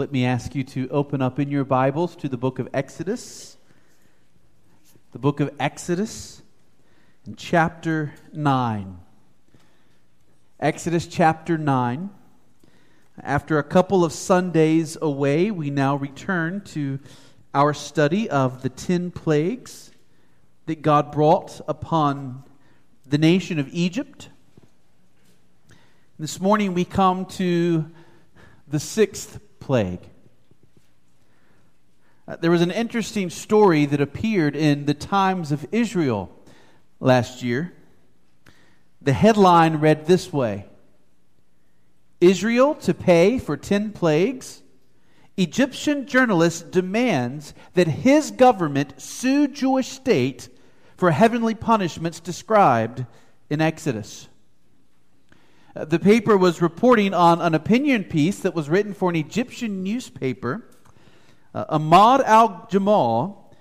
Let me ask you to open up in your Bibles to the book of Exodus. The book of Exodus, chapter 9. Exodus chapter 9. After a couple of Sundays away, we now return to our study of the 10 plagues that God brought upon the nation of Egypt. This morning we come to the 6th plague. There was an interesting story that appeared in the Times of Israel last year. The headline read this way: Israel to pay for 10 plagues. Egyptian journalist demands that his government sue Jewish state for heavenly punishments described in Exodus. The paper was reporting on an opinion piece that was written for an Egyptian newspaper. Ahmed al-Gamal,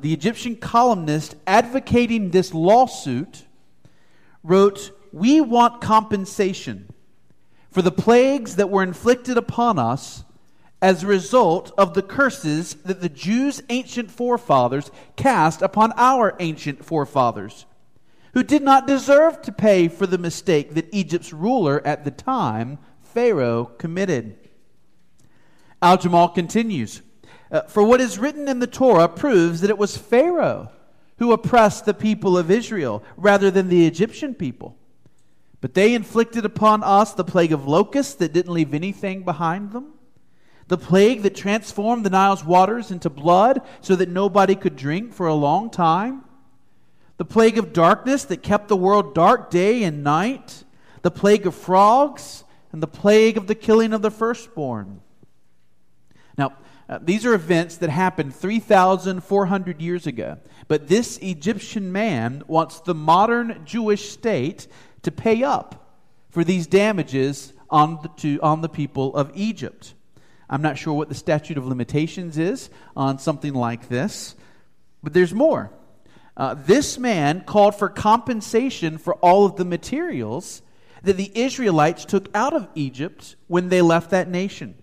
the Egyptian columnist advocating this lawsuit, wrote, "We want compensation for the plagues that were inflicted upon us as a result of the curses that the Jews' ancient forefathers cast upon our ancient forefathers, who did not deserve to pay for the mistake that Egypt's ruler at the time, Pharaoh, committed." Al-Gamal continues, "For what is written in the Torah proves that it was Pharaoh who oppressed the people of Israel rather than the Egyptian people. But they inflicted upon us the plague of locusts that didn't leave anything behind them, the plague that transformed the Nile's waters into blood so that nobody could drink for a long time, the plague of darkness that kept the world dark day and night, the plague of frogs, and the plague of the killing of the firstborn." Now, these are events that happened 3,400 years ago. But this Egyptian man wants the modern Jewish state to pay up for these damages on the people of Egypt. I'm not sure what the statute of limitations is on something like this, but there's more. This man called for compensation for all of the materials that the Israelites took out of Egypt when they left that nation.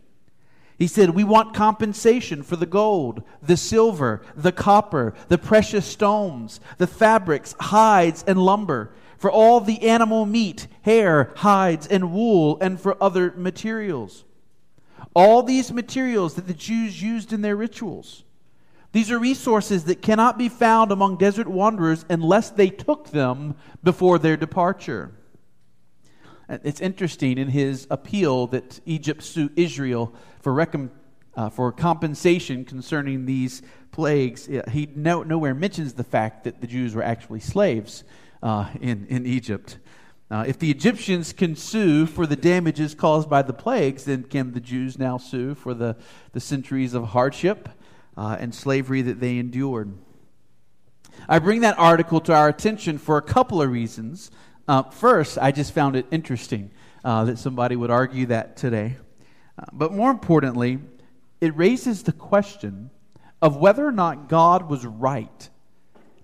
He said, "We want compensation for the gold, the silver, the copper, the precious stones, the fabrics, hides, and lumber, for all the animal meat, hair, hides, and wool, and for other materials. All these materials that the Jews used in their rituals. These are resources that cannot be found among desert wanderers unless they took them before their departure." It's interesting in his appeal that Egypt sue Israel for compensation concerning these plagues. He nowhere mentions the fact that the Jews were actually slaves in Egypt. If the Egyptians can sue for the damages caused by the plagues, then can the Jews now sue for the centuries of hardship and slavery that they endured? I bring that article to our attention for a couple of reasons. First, I just found it interesting that somebody would argue that today. But more importantly, it raises the question of whether or not God was right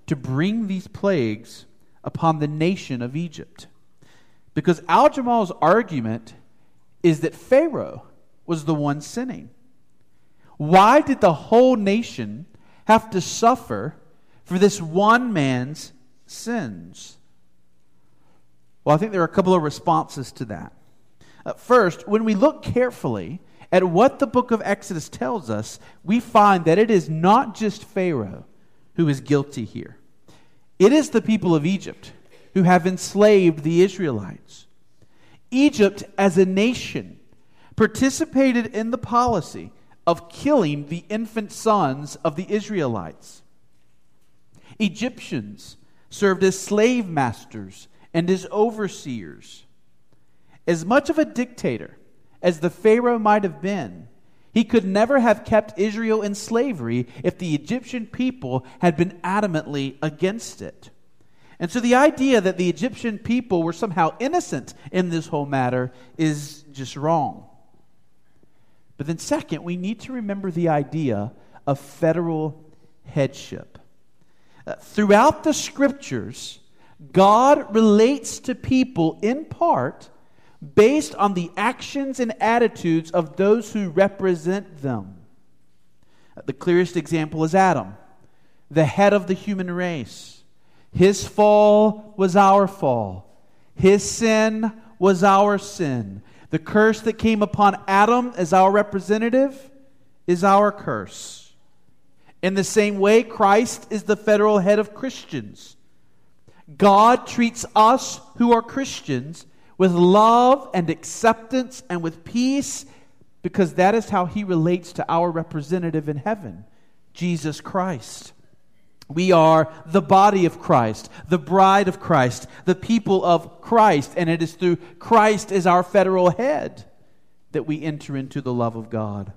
to bring these plagues upon the nation of Egypt. Because Al-Gamal's argument is that Pharaoh was the one sinning. Why did the whole nation have to suffer for this one man's sins? Well, I think there are a couple of responses to that. First, when we look carefully at what the book of Exodus tells us, we find that it is not just Pharaoh who is guilty here. It is the people of Egypt who have enslaved the Israelites. Egypt as a nation participated in the policy of killing the infant sons of the Israelites. Egyptians served as slave masters and as overseers. As much of a dictator as the Pharaoh might have been, he could never have kept Israel in slavery if the Egyptian people had been adamantly against it. And so the idea that the Egyptian people were somehow innocent in this whole matter is just wrong. But then second, we need to remember the idea of federal headship. Throughout the Scriptures, God relates to people in part based on the actions and attitudes of those who represent them. The clearest example is Adam, the head of the human race. His fall was our fall. His sin was our sin. The curse that came upon Adam as our representative is our curse. In the same way, Christ is the federal head of Christians. God treats us who are Christians with love and acceptance and with peace, because that is how he relates to our representative in heaven, Jesus Christ. We are the body of Christ, the bride of Christ, the people of Christ, and it is through Christ as our federal head that we enter into the love of God.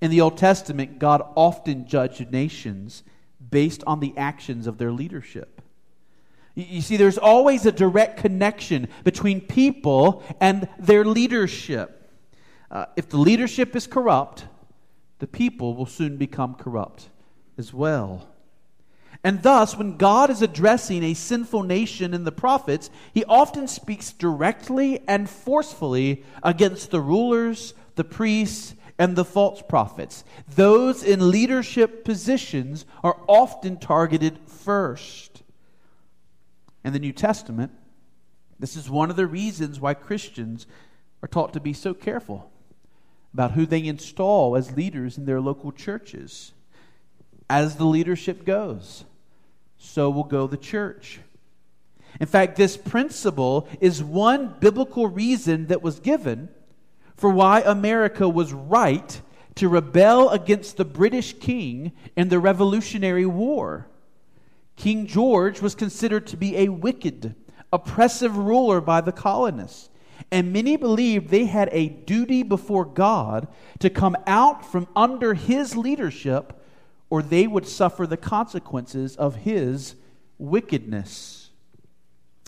In the Old Testament, God often judged nations based on the actions of their leadership. You see, there's always a direct connection between people and their leadership. If the leadership is corrupt, the people will soon become corrupt as well. And thus, when God is addressing a sinful nation in the prophets, he often speaks directly and forcefully against the rulers, the priests, and the false prophets. Those in leadership positions are often targeted first. In the New Testament, this is one of the reasons why Christians are taught to be so careful about who they install as leaders in their local churches. As the leadership goes, so will go the church. In fact, this principle is one biblical reason that was given for why America was right to rebel against the British king in the Revolutionary War. King George was considered to be a wicked, oppressive ruler by the colonists, and many believed they had a duty before God to come out from under his leadership, or they would suffer the consequences of his wickedness.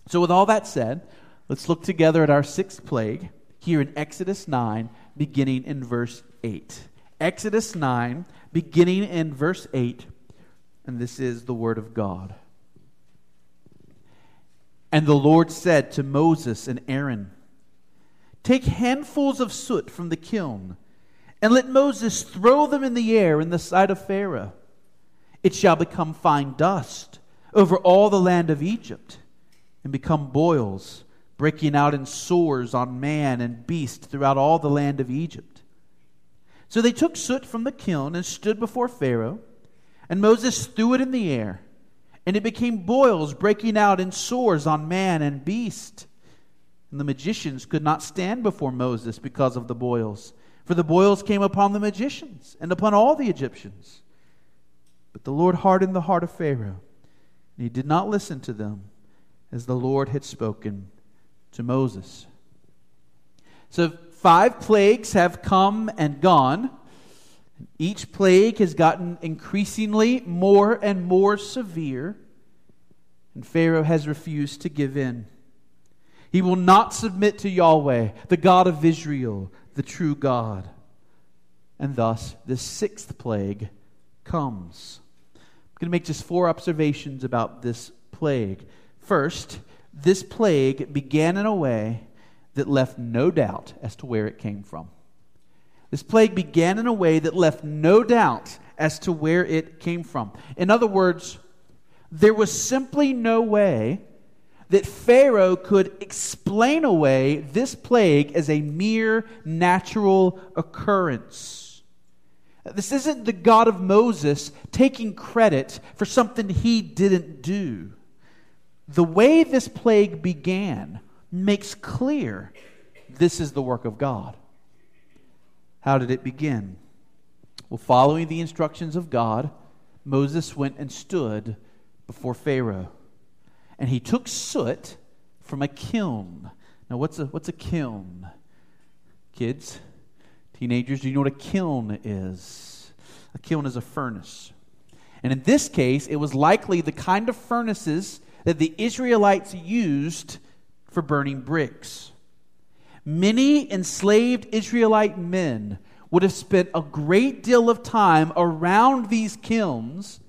So with all that said, let's look together at our sixth plague here in Exodus 9, beginning in verse 8. Exodus 9, beginning in verse 8, and this is the word of God. And the Lord said to Moses and Aaron, "Take handfuls of soot from the kiln, and let Moses throw them in the air in the sight of Pharaoh. It shall become fine dust over all the land of Egypt, and become boils, breaking out in sores on man and beast throughout all the land of Egypt." So they took soot from the kiln and stood before Pharaoh, and Moses threw it in the air, and it became boils, breaking out in sores on man and beast. And the magicians could not stand before Moses because of the boils, for the boils came upon the magicians and upon all the Egyptians. But the Lord hardened the heart of Pharaoh, and he did not listen to them, as the Lord had spoken to Moses. So 5 plagues have come and gone. Each plague has gotten increasingly more and more severe, and Pharaoh has refused to give in. He will not submit to Yahweh, the God of Israel, the true God. And thus, the 6th plague comes. I'm going to make just 4 observations about this plague. First, this plague began in a way that left no doubt as to where it came from. This plague began in a way that left no doubt as to where it came from. In other words, there was simply no way that Pharaoh could explain away this plague as a mere natural occurrence. This isn't the God of Moses taking credit for something he didn't do. The way this plague began makes clear this is the work of God. How did it begin? Well, following the instructions of God, Moses went and stood before Pharaoh. And he took soot from a kiln. Now, what's a kiln? Kids, teenagers, do you know what a kiln is? A kiln is a furnace. And in this case, it was likely the kind of furnaces that the Israelites used for burning bricks. Many enslaved Israelite men would have spent a great deal of time around these kilns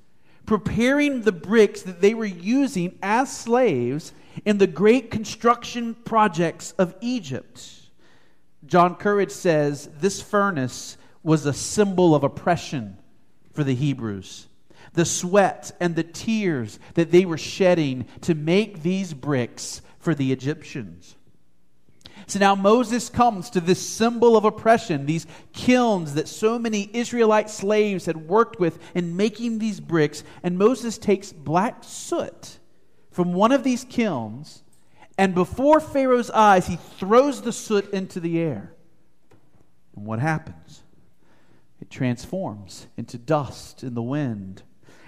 preparing the bricks that they were using as slaves in the great construction projects of Egypt. John Currid says this furnace was a symbol of oppression for the Hebrews. The sweat and the tears that they were shedding to make these bricks for the Egyptians. So now Moses comes to this symbol of oppression, these kilns that so many Israelite slaves had worked with in making these bricks, and Moses takes black soot from one of these kilns, and before Pharaoh's eyes, he throws the soot into the air. And what happens? It transforms into dust in the wind.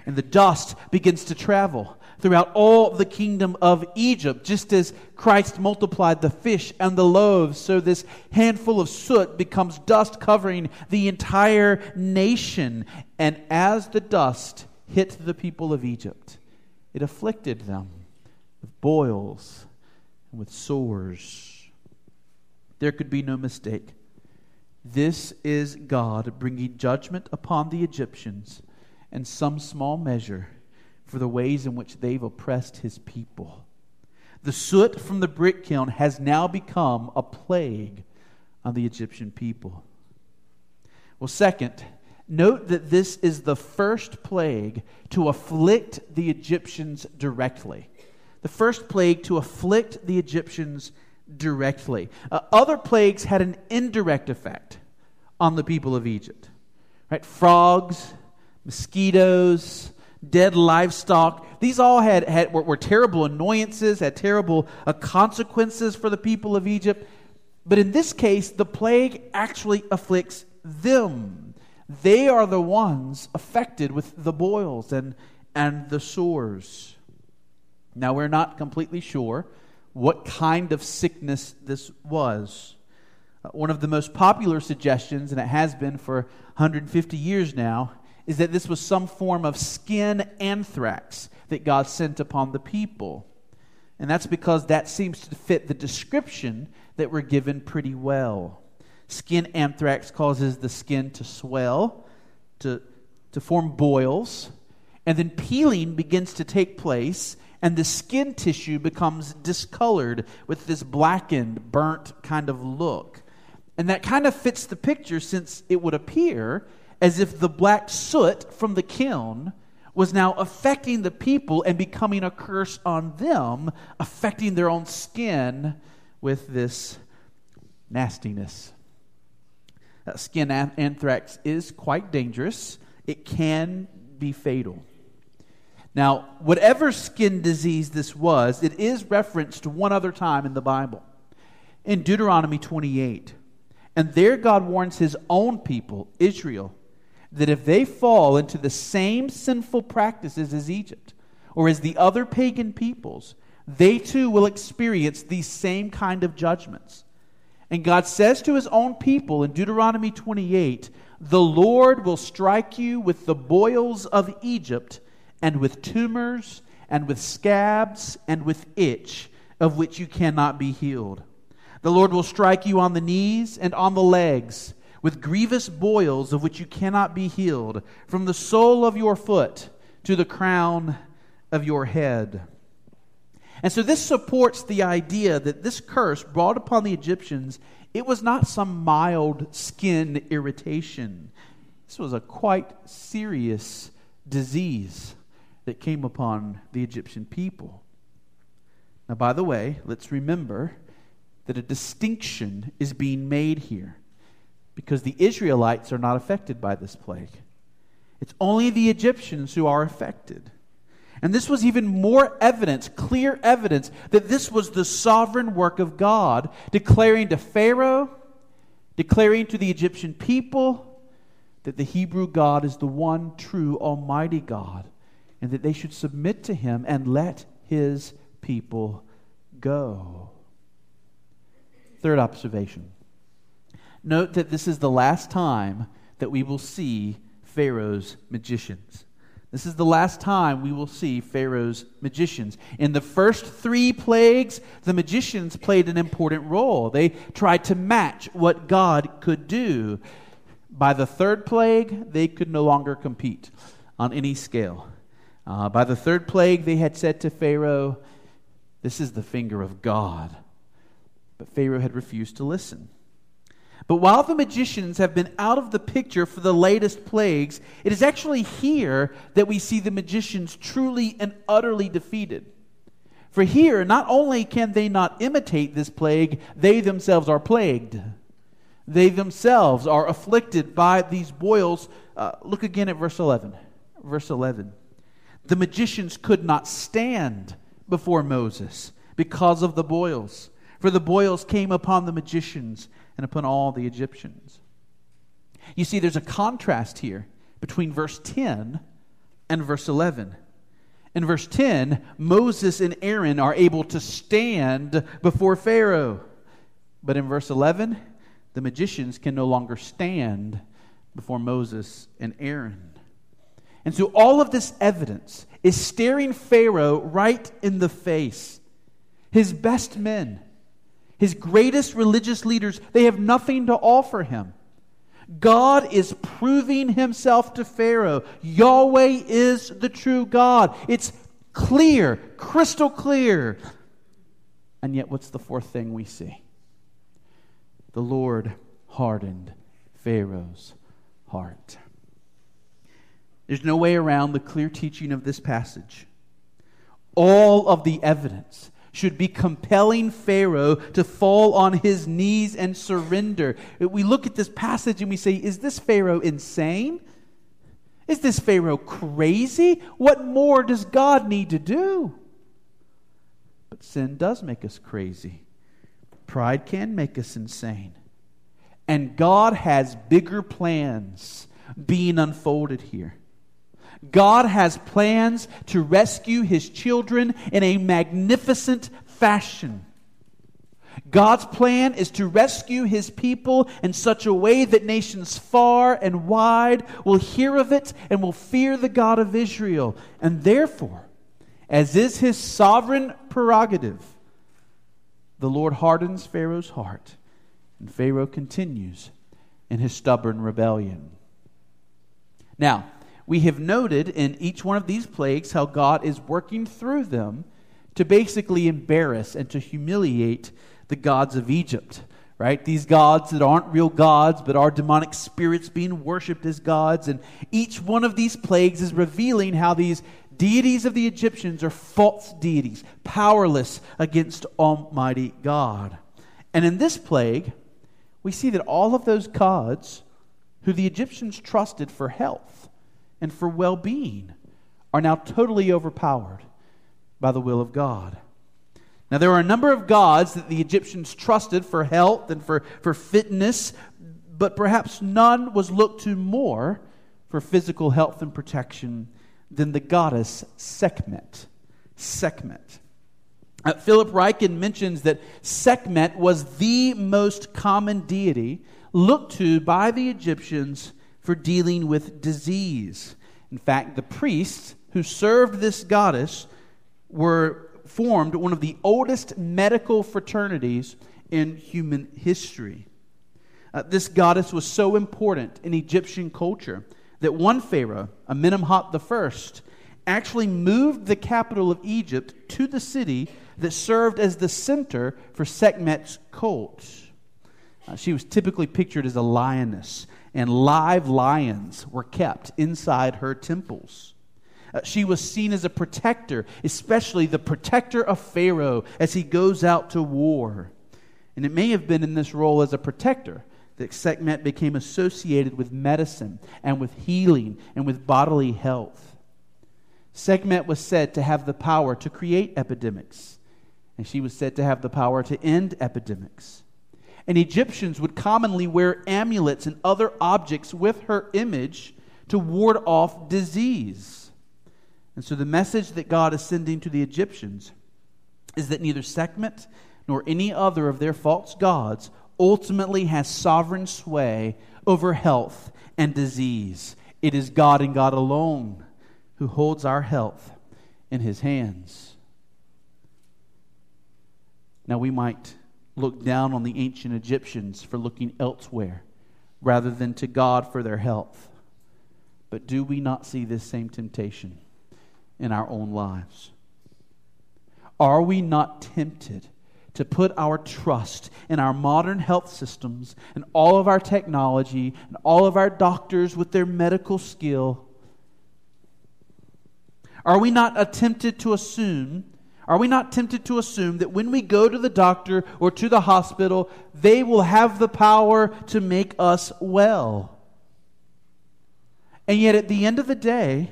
And the dust begins to travel throughout all the kingdom of Egypt. Just as Christ multiplied the fish and the loaves, so this handful of soot becomes dust covering the entire nation. And as the dust hit the people of Egypt, it afflicted them with boils and with sores. There could be no mistake. This is God bringing judgment upon the Egyptians in some small measure for the ways in which they've oppressed his people. The soot from the brick kiln has now become a plague on the Egyptian people. Well, second, note that this is the first plague to afflict the Egyptians directly. The first plague to afflict the Egyptians directly. Other plagues had an indirect effect on the people of Egypt. Right? Frogs, mosquitoes, dead livestock. These all were terrible annoyances, had terrible consequences for the people of Egypt. But in this case, the plague actually afflicts them. They are the ones affected with the boils and the sores. Now, we're not completely sure what kind of sickness this was. One of the most popular suggestions, and it has been for 150 years now, is that this was some form of skin anthrax that God sent upon the people. And that's because that seems to fit the description that we're given pretty well. Skin anthrax causes the skin to swell, to form boils, and then peeling begins to take place, and the skin tissue becomes discolored with this blackened, burnt kind of look. And that kind of fits the picture, since it would appear as if the black soot from the kiln was now affecting the people and becoming a curse on them, affecting their own skin with this nastiness. Skin anthrax is quite dangerous. It can be fatal. Now, whatever skin disease this was, it is referenced one other time in the Bible, in Deuteronomy 28. And there God warns his own people, Israel, that if they fall into the same sinful practices as Egypt or as the other pagan peoples, they too will experience these same kind of judgments. And God says to his own people in Deuteronomy 28, "The Lord will strike you with the boils of Egypt and with tumors and with scabs and with itch, of which you cannot be healed. The Lord will strike you on the knees and on the legs with grievous boils of which you cannot be healed, from the sole of your foot to the crown of your head." And so this supports the idea that this curse brought upon the Egyptians, it was not some mild skin irritation. This was a quite serious disease that came upon the Egyptian people. Now, by the way, let's remember that a distinction is being made here, because the Israelites are not affected by this plague. It's only the Egyptians who are affected. And this was even more evidence, clear evidence, that this was the sovereign work of God, declaring to Pharaoh, declaring to the Egyptian people, that the Hebrew God is the one true Almighty God, and that they should submit to him and let his people go. Third observation. Note that this is the last time that we will see Pharaoh's magicians. This is the last time we will see Pharaoh's magicians. In the first three plagues, the magicians played an important role. They tried to match what God could do. By the third plague, they could no longer compete on any scale. By the third plague, they had said to Pharaoh, This is the finger of God. But Pharaoh had refused to listen. But while the magicians have been out of the picture for the latest plagues, it is actually here that we see the magicians truly and utterly defeated. For here, not only can they not imitate this plague, they themselves are plagued. They themselves are afflicted by these boils. Look again at verse 11. Verse 11. The magicians could not stand before Moses because of the boils, for the boils came upon the magicians and upon all the Egyptians. You see, there's a contrast here between verse 10 and verse 11. In verse 10, Moses and Aaron are able to stand before Pharaoh. But in verse 11, the magicians can no longer stand before Moses and Aaron. And so all of this evidence is staring Pharaoh right in the face. His best men, his greatest religious leaders, they have nothing to offer him. God is proving himself to Pharaoh. Yahweh is the true God. It's clear, crystal clear. And yet, what's the fourth thing we see? The Lord hardened Pharaoh's heart. There's no way around the clear teaching of this passage. All of the evidence should be compelling Pharaoh to fall on his knees and surrender. We look at this passage and we say, is this Pharaoh insane? Is this Pharaoh crazy? What more does God need to do? But sin does make us crazy. Pride can make us insane. And God has bigger plans being unfolded here. God has plans to rescue his children in a magnificent fashion. God's plan is to rescue his people in such a way that nations far and wide will hear of it and will fear the God of Israel. And therefore, as is his sovereign prerogative, the Lord hardens Pharaoh's heart, and Pharaoh continues in his stubborn rebellion. Now, we have noted in each one of these plagues how God is working through them to basically embarrass and to humiliate the gods of Egypt, right? These gods that aren't real gods but are demonic spirits being worshipped as gods. And each one of these plagues is revealing how these deities of the Egyptians are false deities, powerless against Almighty God. And in this plague, we see that all of those gods who the Egyptians trusted for health and for well-being are now totally overpowered by the will of God. Now, there are a number of gods that the Egyptians trusted for health and for fitness, but perhaps none was looked to more for physical health and protection than the goddess Sekhmet. Sekhmet. Philip Ryken mentions that Sekhmet was the most common deity looked to by the Egyptians for dealing with disease. In fact, the priests who served this goddess formed one of the oldest medical fraternities in human history. This goddess was so important in Egyptian culture that one pharaoh, Amenemhat I, actually moved the capital of Egypt to the city that served as the center for Sekhmet's cult. She was typically pictured as a lioness, and live lions were kept inside her temples. She was seen as a protector, especially the protector of Pharaoh as he goes out to war. And it may have been in this role as a protector that Sekhmet became associated with medicine and with healing and with bodily health. Sekhmet was said to have the power to create epidemics, and she was said to have the power to end epidemics. And Egyptians would commonly wear amulets and other objects with her image to ward off disease. And so the message that God is sending to the Egyptians is that neither Sekhmet nor any other of their false gods ultimately has sovereign sway over health and disease. It is God and God alone who holds our health in his hands. Now we might look down on the ancient Egyptians for looking elsewhere rather than to God for their health. But do we not see this same temptation in our own lives? Are we not tempted to put our trust in our modern health systems and all of our technology and all of our doctors with their medical skill? Are we not tempted to assume that when we go to the doctor or to the hospital, they will have the power to make us well? And yet at the end of the day,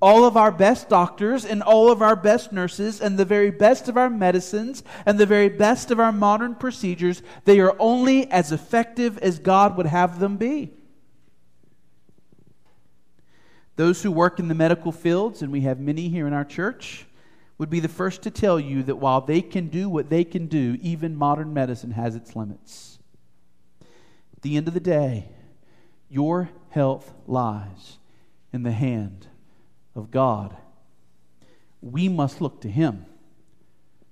all of our best doctors and all of our best nurses and the very best of our medicines and the very best of our modern procedures, they are only as effective as God would have them be. Those who work in the medical fields, and we have many here in our church, would be the first to tell you that while they can do what they can do, even modern medicine has its limits. At the end of the day, your health lies in the hand of God. We must look to Him,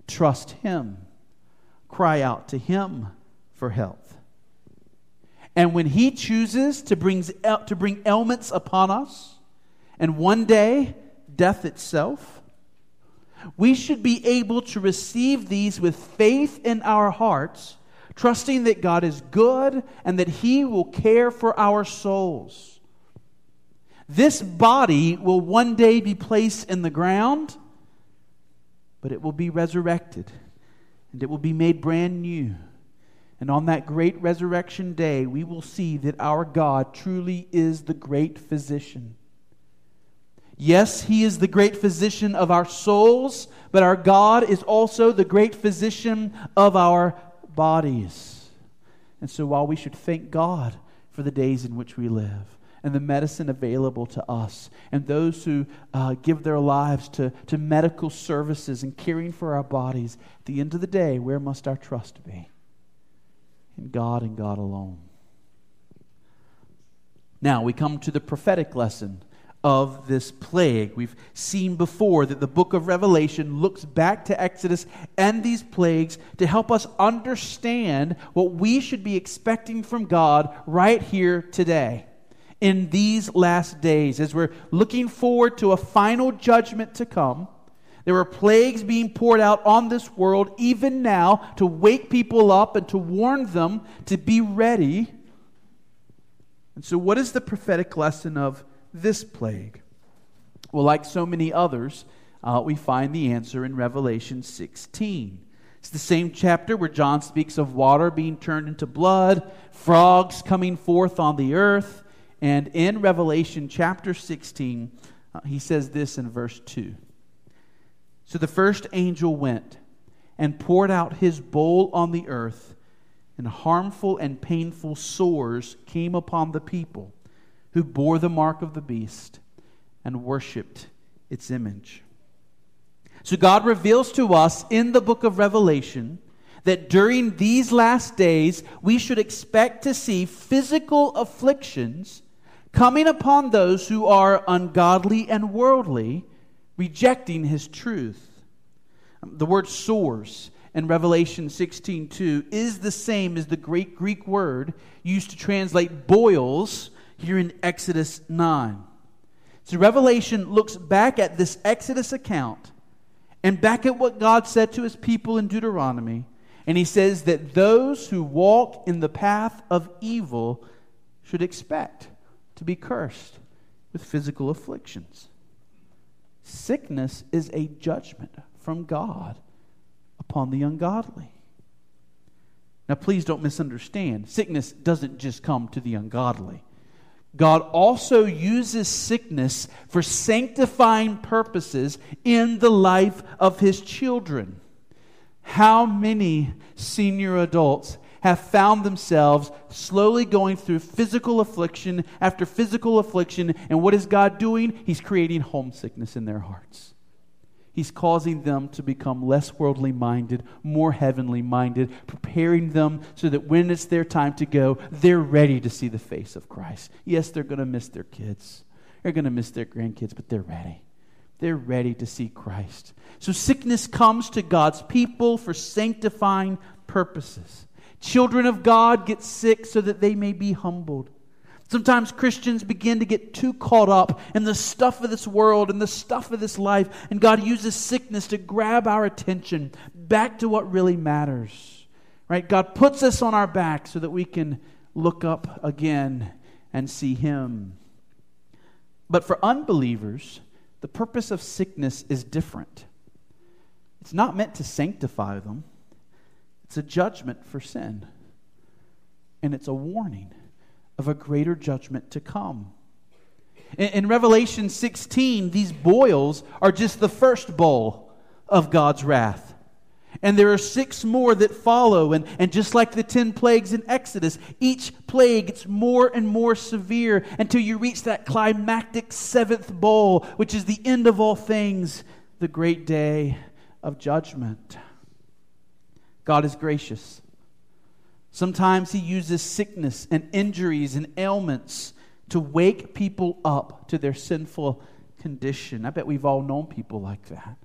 trust Him, cry out to Him for health. And when He chooses to bring ailments upon us, and one day death itself, we should be able to receive these with faith in our hearts, trusting that God is good and that He will care for our souls. This body will one day be placed in the ground, but it will be resurrected, and it will be made brand new. And on that great resurrection day, we will see that our God truly is the great physician. Yes, He is the great physician of our souls, but our God is also the great physician of our bodies. And so while we should thank God for the days in which we live, and the medicine available to us, and those who give their lives to medical services and caring for our bodies, at the end of the day, where must our trust be? In God and God alone. Now, we come to the prophetic lesson of this plague. We've seen before that the book of Revelation looks back to Exodus and these plagues to help us understand what we should be expecting from God right here today, in these last days, as we're looking forward to a final judgment to come. There are plagues being poured out on this world even now to wake people up and to warn them to be ready. And so what is the prophetic lesson of this plague? Well, like so many others, we find the answer in Revelation 16. It's the same chapter where John speaks of water being turned into blood, frogs coming forth on the earth. And in Revelation chapter 16, he says this in verse 2. So the first angel went and poured out his bowl on the earth, and harmful and painful sores came upon the people who bore the mark of the beast and worshipped its image. So God reveals to us in the book of Revelation that during these last days, we should expect to see physical afflictions coming upon those who are ungodly and worldly, rejecting His truth. The word sores in Revelation 16:2 is the same as the Greek word used to translate boils here in Exodus 9. So Revelation looks back at this Exodus account and back at what God said to His people in Deuteronomy. And He says that those who walk in the path of evil should expect to be cursed with physical afflictions. Sickness is a judgment from God upon the ungodly. Now, please don't misunderstand. Sickness doesn't just come to the ungodly. God also uses sickness for sanctifying purposes in the life of His children. How many senior adults have found themselves slowly going through physical affliction after physical affliction, and what is God doing? He's creating homesickness in their hearts. He's causing them to become less worldly minded, more heavenly minded, preparing them so that when it's their time to go, they're ready to see the face of Christ. Yes, they're going to miss their kids. They're going to miss their grandkids, but they're ready. They're ready to see Christ. So sickness comes to God's people for sanctifying purposes. Children of God get sick so that they may be humbled. Sometimes Christians begin to get too caught up in the stuff of this world and the stuff of this life, and God uses sickness to grab our attention back to what really matters. Right? God puts us on our back so that we can look up again and see Him. But for unbelievers, the purpose of sickness is different. It's not meant to sanctify them. It's a judgment for sin. And it's a warning of a greater judgment to come. In Revelation 16, these boils are just the first bowl of God's wrath. And there are 6 more that follow. And just like the 10 plagues in Exodus, each plague gets more and more severe until you reach that climactic 7th bowl, which is the end of all things, the great day of judgment. God is gracious. Sometimes He uses sickness and injuries and ailments to wake people up to their sinful condition. I bet we've all known people like that,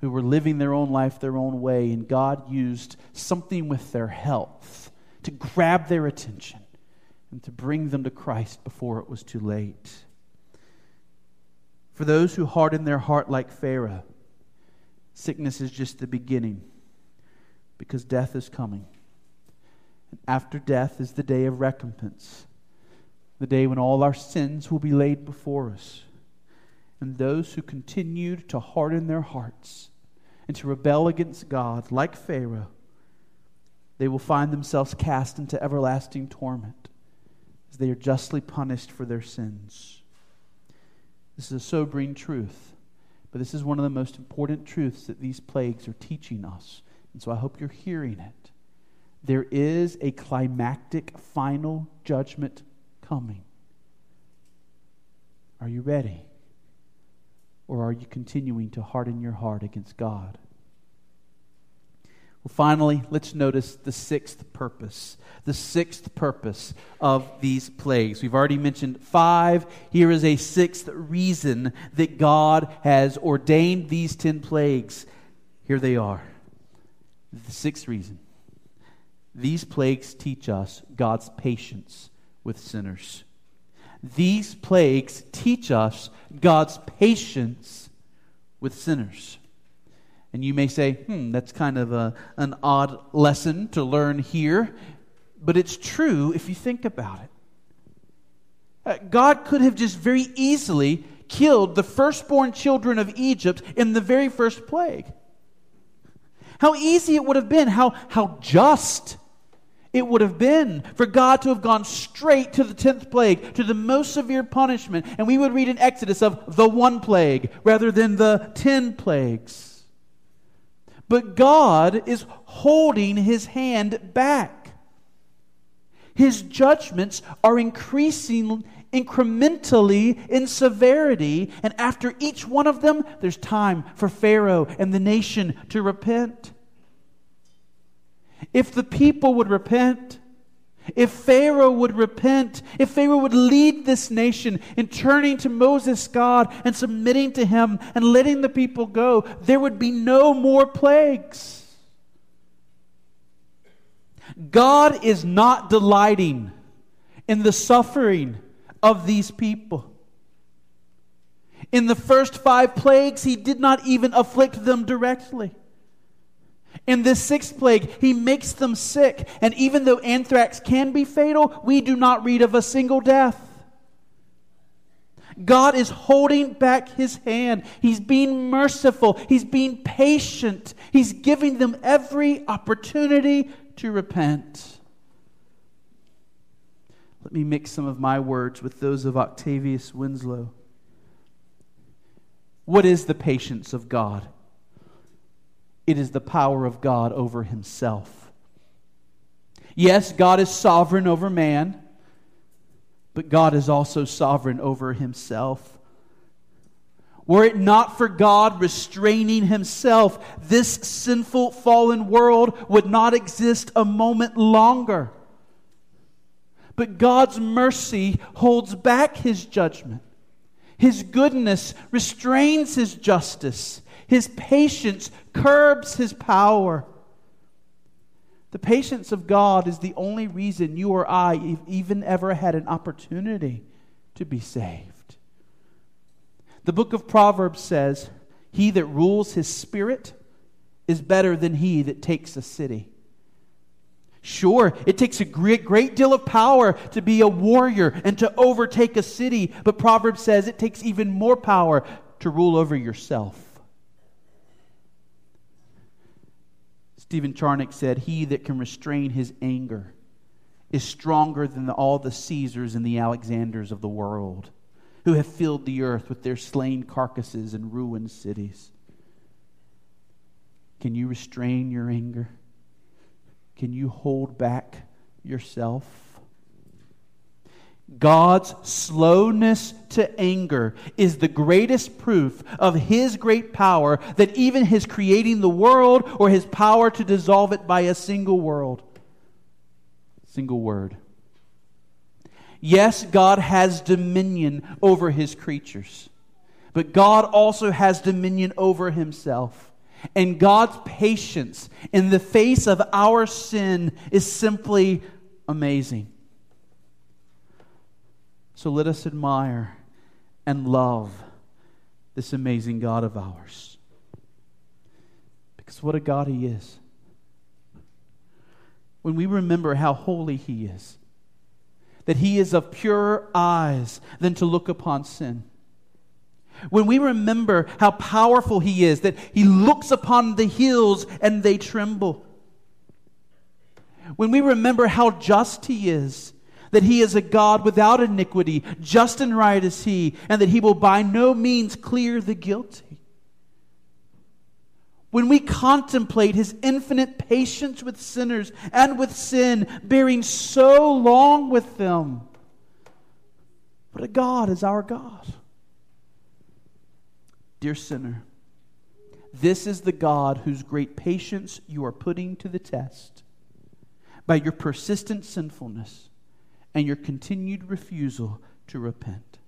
who were living their own life their own way, and God used something with their health to grab their attention and to bring them to Christ before it was too late. For those who harden their heart like Pharaoh, sickness is just the beginning, because death is coming. And after death is the day of recompense, the day when all our sins will be laid before us. And those who continued to harden their hearts and to rebel against God, like Pharaoh, they will find themselves cast into everlasting torment as they are justly punished for their sins. This is a sobering truth, but this is one of the most important truths that these plagues are teaching us. And so I hope you're hearing it. There is a climactic final judgment coming. Are you ready? Or are you continuing to harden your heart against God? Well, finally, let's notice the 6th purpose. The 6th purpose of these plagues. We've already mentioned 5. Here is a 6th reason that God has ordained these 10 plagues. Here they are. The 6th reason. These plagues teach us God's patience with sinners. These plagues teach us God's patience with sinners. And you may say, that's kind of an odd lesson to learn here. But it's true if you think about it. God could have just very easily killed the firstborn children of Egypt in the very first plague. How easy it would have been, how just it would have been for God to have gone straight to the 10th plague, to the most severe punishment, and we would read in Exodus of the 1 plague rather than the 10 plagues. But God is holding His hand back. His judgments are increasing incrementally in severity, and after each one of them, there's time for Pharaoh and the nation to repent. If the people would repent, if Pharaoh would repent, if Pharaoh would lead this nation in turning to Moses, God, and submitting to Him and letting the people go, there would be no more plagues. God is not delighting in the suffering of these people. In the first 5 plagues, He did not even afflict them directly. In this 6th plague, He makes them sick. And even though anthrax can be fatal, we do not read of a single death. God is holding back His hand. He's being merciful. He's being patient. He's giving them every opportunity to repent. Let me mix some of my words with those of Octavius Winslow. What is the patience of God? It is the power of God over Himself. Yes, God is sovereign over man, but God is also sovereign over Himself. Were it not for God restraining Himself, this sinful, fallen world would not exist a moment longer. But God's mercy holds back His judgment. His goodness restrains His justice. His patience curbs His power. The The patience of God is the only reason you or I even ever had an opportunity to be saved. The book of Proverbs says, "He that rules his spirit is better than he that takes a city." Sure, it takes a great deal of power to be a warrior and to overtake a city, but Proverbs says it takes even more power to rule over yourself. Stephen Charnock said, "He that can restrain his anger is stronger than all the Caesars and the Alexanders of the world, who have filled the earth with their slain carcasses and ruined cities." Can you restrain your anger? Can you hold back yourself? God's slowness to anger is the greatest proof of His great power than even His creating the world or His power to dissolve it by a single word. Yes, God has dominion over His creatures, but God also has dominion over Himself. And God's patience in the face of our sin is simply amazing. So let us admire and love this amazing God of ours. Because what a God He is. When we remember how holy He is, that He is of purer eyes than to look upon sin. When we remember how powerful He is, that He looks upon the hills and they tremble. When we remember how just He is, that He is a God without iniquity, just and right is He, and that He will by no means clear the guilty. When we contemplate His infinite patience with sinners and with sin, bearing so long with them, what a God is our God. Dear sinner, this is the God whose great patience you are putting to the test by your persistent sinfulness and your continued refusal to repent.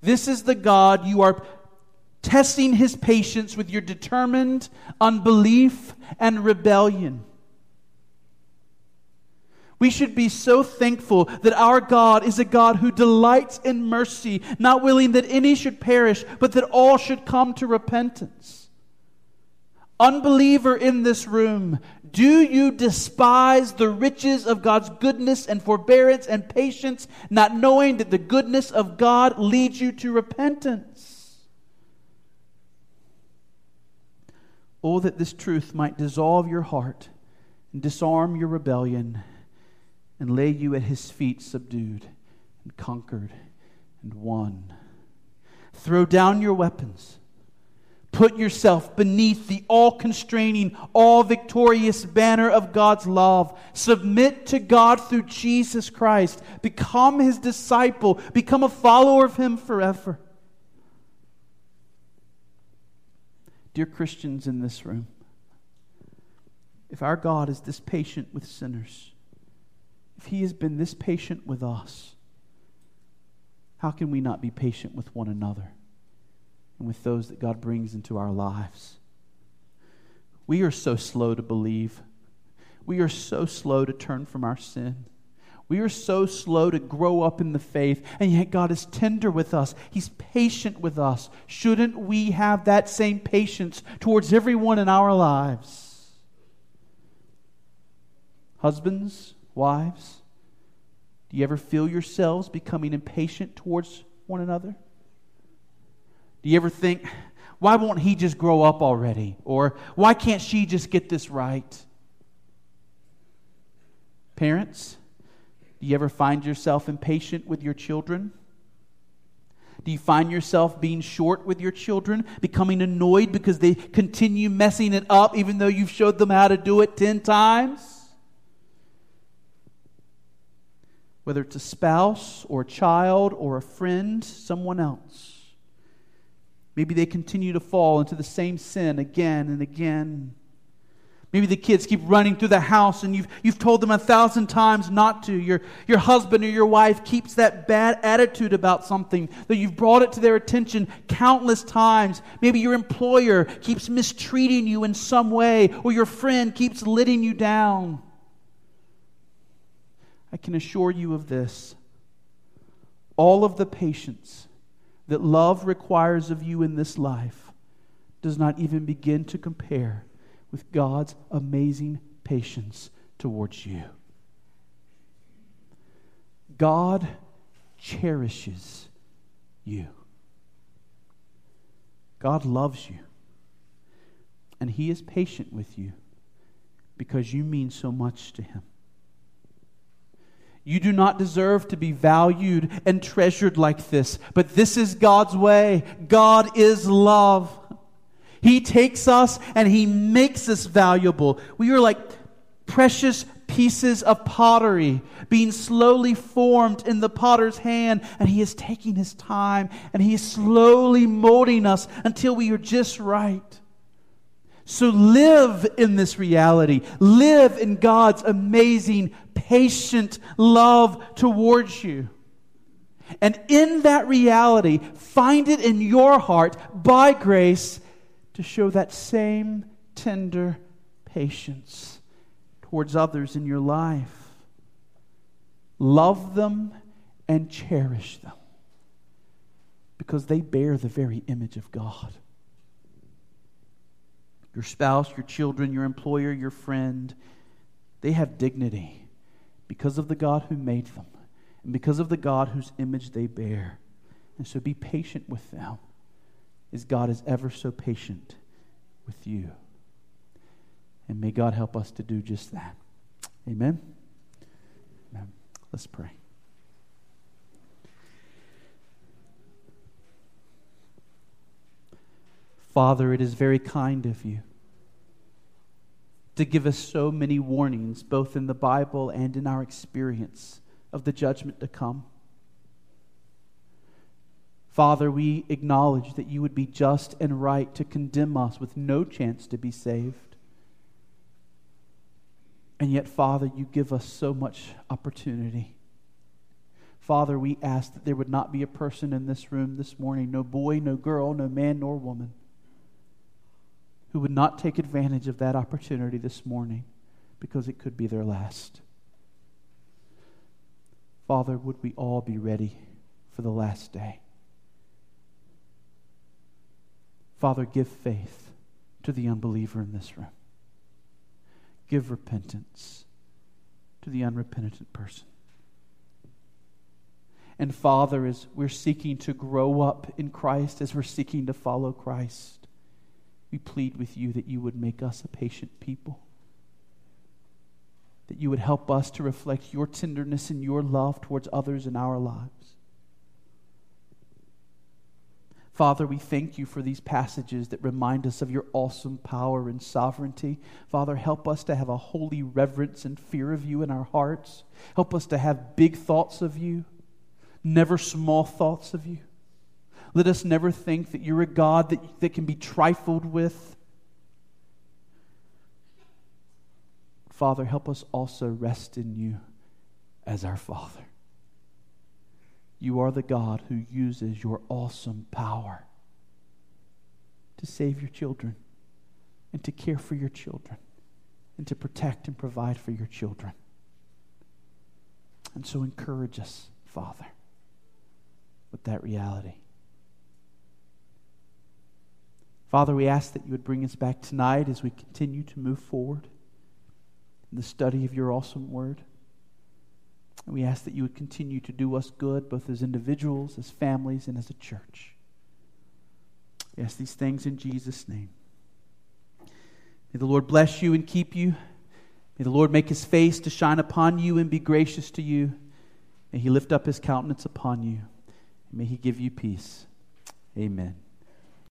This is the God you are testing His patience with your determined unbelief and rebellion. We should be so thankful that our God is a God who delights in mercy, not willing that any should perish, but that all should come to repentance. Unbeliever in this room, do you despise the riches of God's goodness and forbearance and patience, not knowing that the goodness of God leads you to repentance? Oh, that this truth might dissolve your heart and disarm your rebellion, and lay you at His feet subdued and conquered and won. Throw down your weapons. Put yourself beneath the all-constraining, all-victorious banner of God's love. Submit to God through Jesus Christ. Become His disciple. Become a follower of Him forever. Dear Christians in this room, if our God is this patient with sinners, if He has been this patient with us, how can we not be patient with one another and with those that God brings into our lives? We are so slow to believe. We are so slow to turn from our sin. We are so slow to grow up in the faith, and yet God is tender with us. He's patient with us. Shouldn't we have that same patience towards everyone in our lives? Husbands, wives, do you ever feel yourselves becoming impatient towards one another? Do you ever think, why won't he just grow up already? Or why can't she just get this right? Parents, do you ever find yourself impatient with your children? Do you find yourself being short with your children, becoming annoyed because they continue messing it up even though you've showed them how to do it 10 times? Whether it's a spouse or a child or a friend, someone else. Maybe they continue to fall into the same sin again and again. Maybe the kids keep running through the house and you've told them 1,000 times not to. Your husband or your wife keeps that bad attitude about something, that you've brought it to their attention countless times. Maybe your employer keeps mistreating you in some way, or your friend keeps letting you down. I can assure you of this. All of the patience that love requires of you in this life does not even begin to compare with God's amazing patience towards you. God cherishes you. God loves you. And He is patient with you because you mean so much to Him. You do not deserve to be valued and treasured like this, but this is God's way. God is love. He takes us and He makes us valuable. We are like precious pieces of pottery being slowly formed in the potter's hand, and He is taking His time and He is slowly molding us until we are just right. So live in this reality. Live in God's amazing, patient love towards you. And in that reality, find it in your heart by grace to show that same tender patience towards others in your life. Love them and cherish them because they bear the very image of God. Your spouse, your children, your employer, your friend, they have dignity because of the God who made them and because of the God whose image they bear. And so be patient with them, as God is ever so patient with you. And may God help us to do just that. Amen? Amen. Let's pray. Father, it is very kind of you to give us so many warnings, both in the Bible and in our experience of the judgment to come. Father, we acknowledge that you would be just and right to condemn us with no chance to be saved. And yet, Father, you give us so much opportunity. Father, we ask that there would not be a person in this room this morning, no boy, no girl, no man, nor woman, who would not take advantage of that opportunity this morning because it could be their last. Father, would we all be ready for the last day? Father, give faith to the unbeliever in this room. Give repentance to the unrepentant person. And Father, as we're seeking to grow up in Christ, as we're seeking to follow Christ, we plead with you that you would make us a patient people, that you would help us to reflect your tenderness and your love towards others in our lives. Father, we thank you for these passages that remind us of your awesome power and sovereignty. Father, help us to have a holy reverence and fear of you in our hearts. Help us to have big thoughts of you, never small thoughts of you. Let us never think that you're a God that can be trifled with. Father, help us also rest in you as our Father. You are the God who uses your awesome power to save your children and to care for your children and to protect and provide for your children. And so encourage us, Father, with that reality. Father, we ask that you would bring us back tonight as we continue to move forward in the study of your awesome word. And we ask that you would continue to do us good, both as individuals, as families, and as a church. We ask these things in Jesus' name. May the Lord bless you and keep you. May the Lord make his face to shine upon you and be gracious to you. May he lift up his countenance upon you. And may he give you peace. Amen.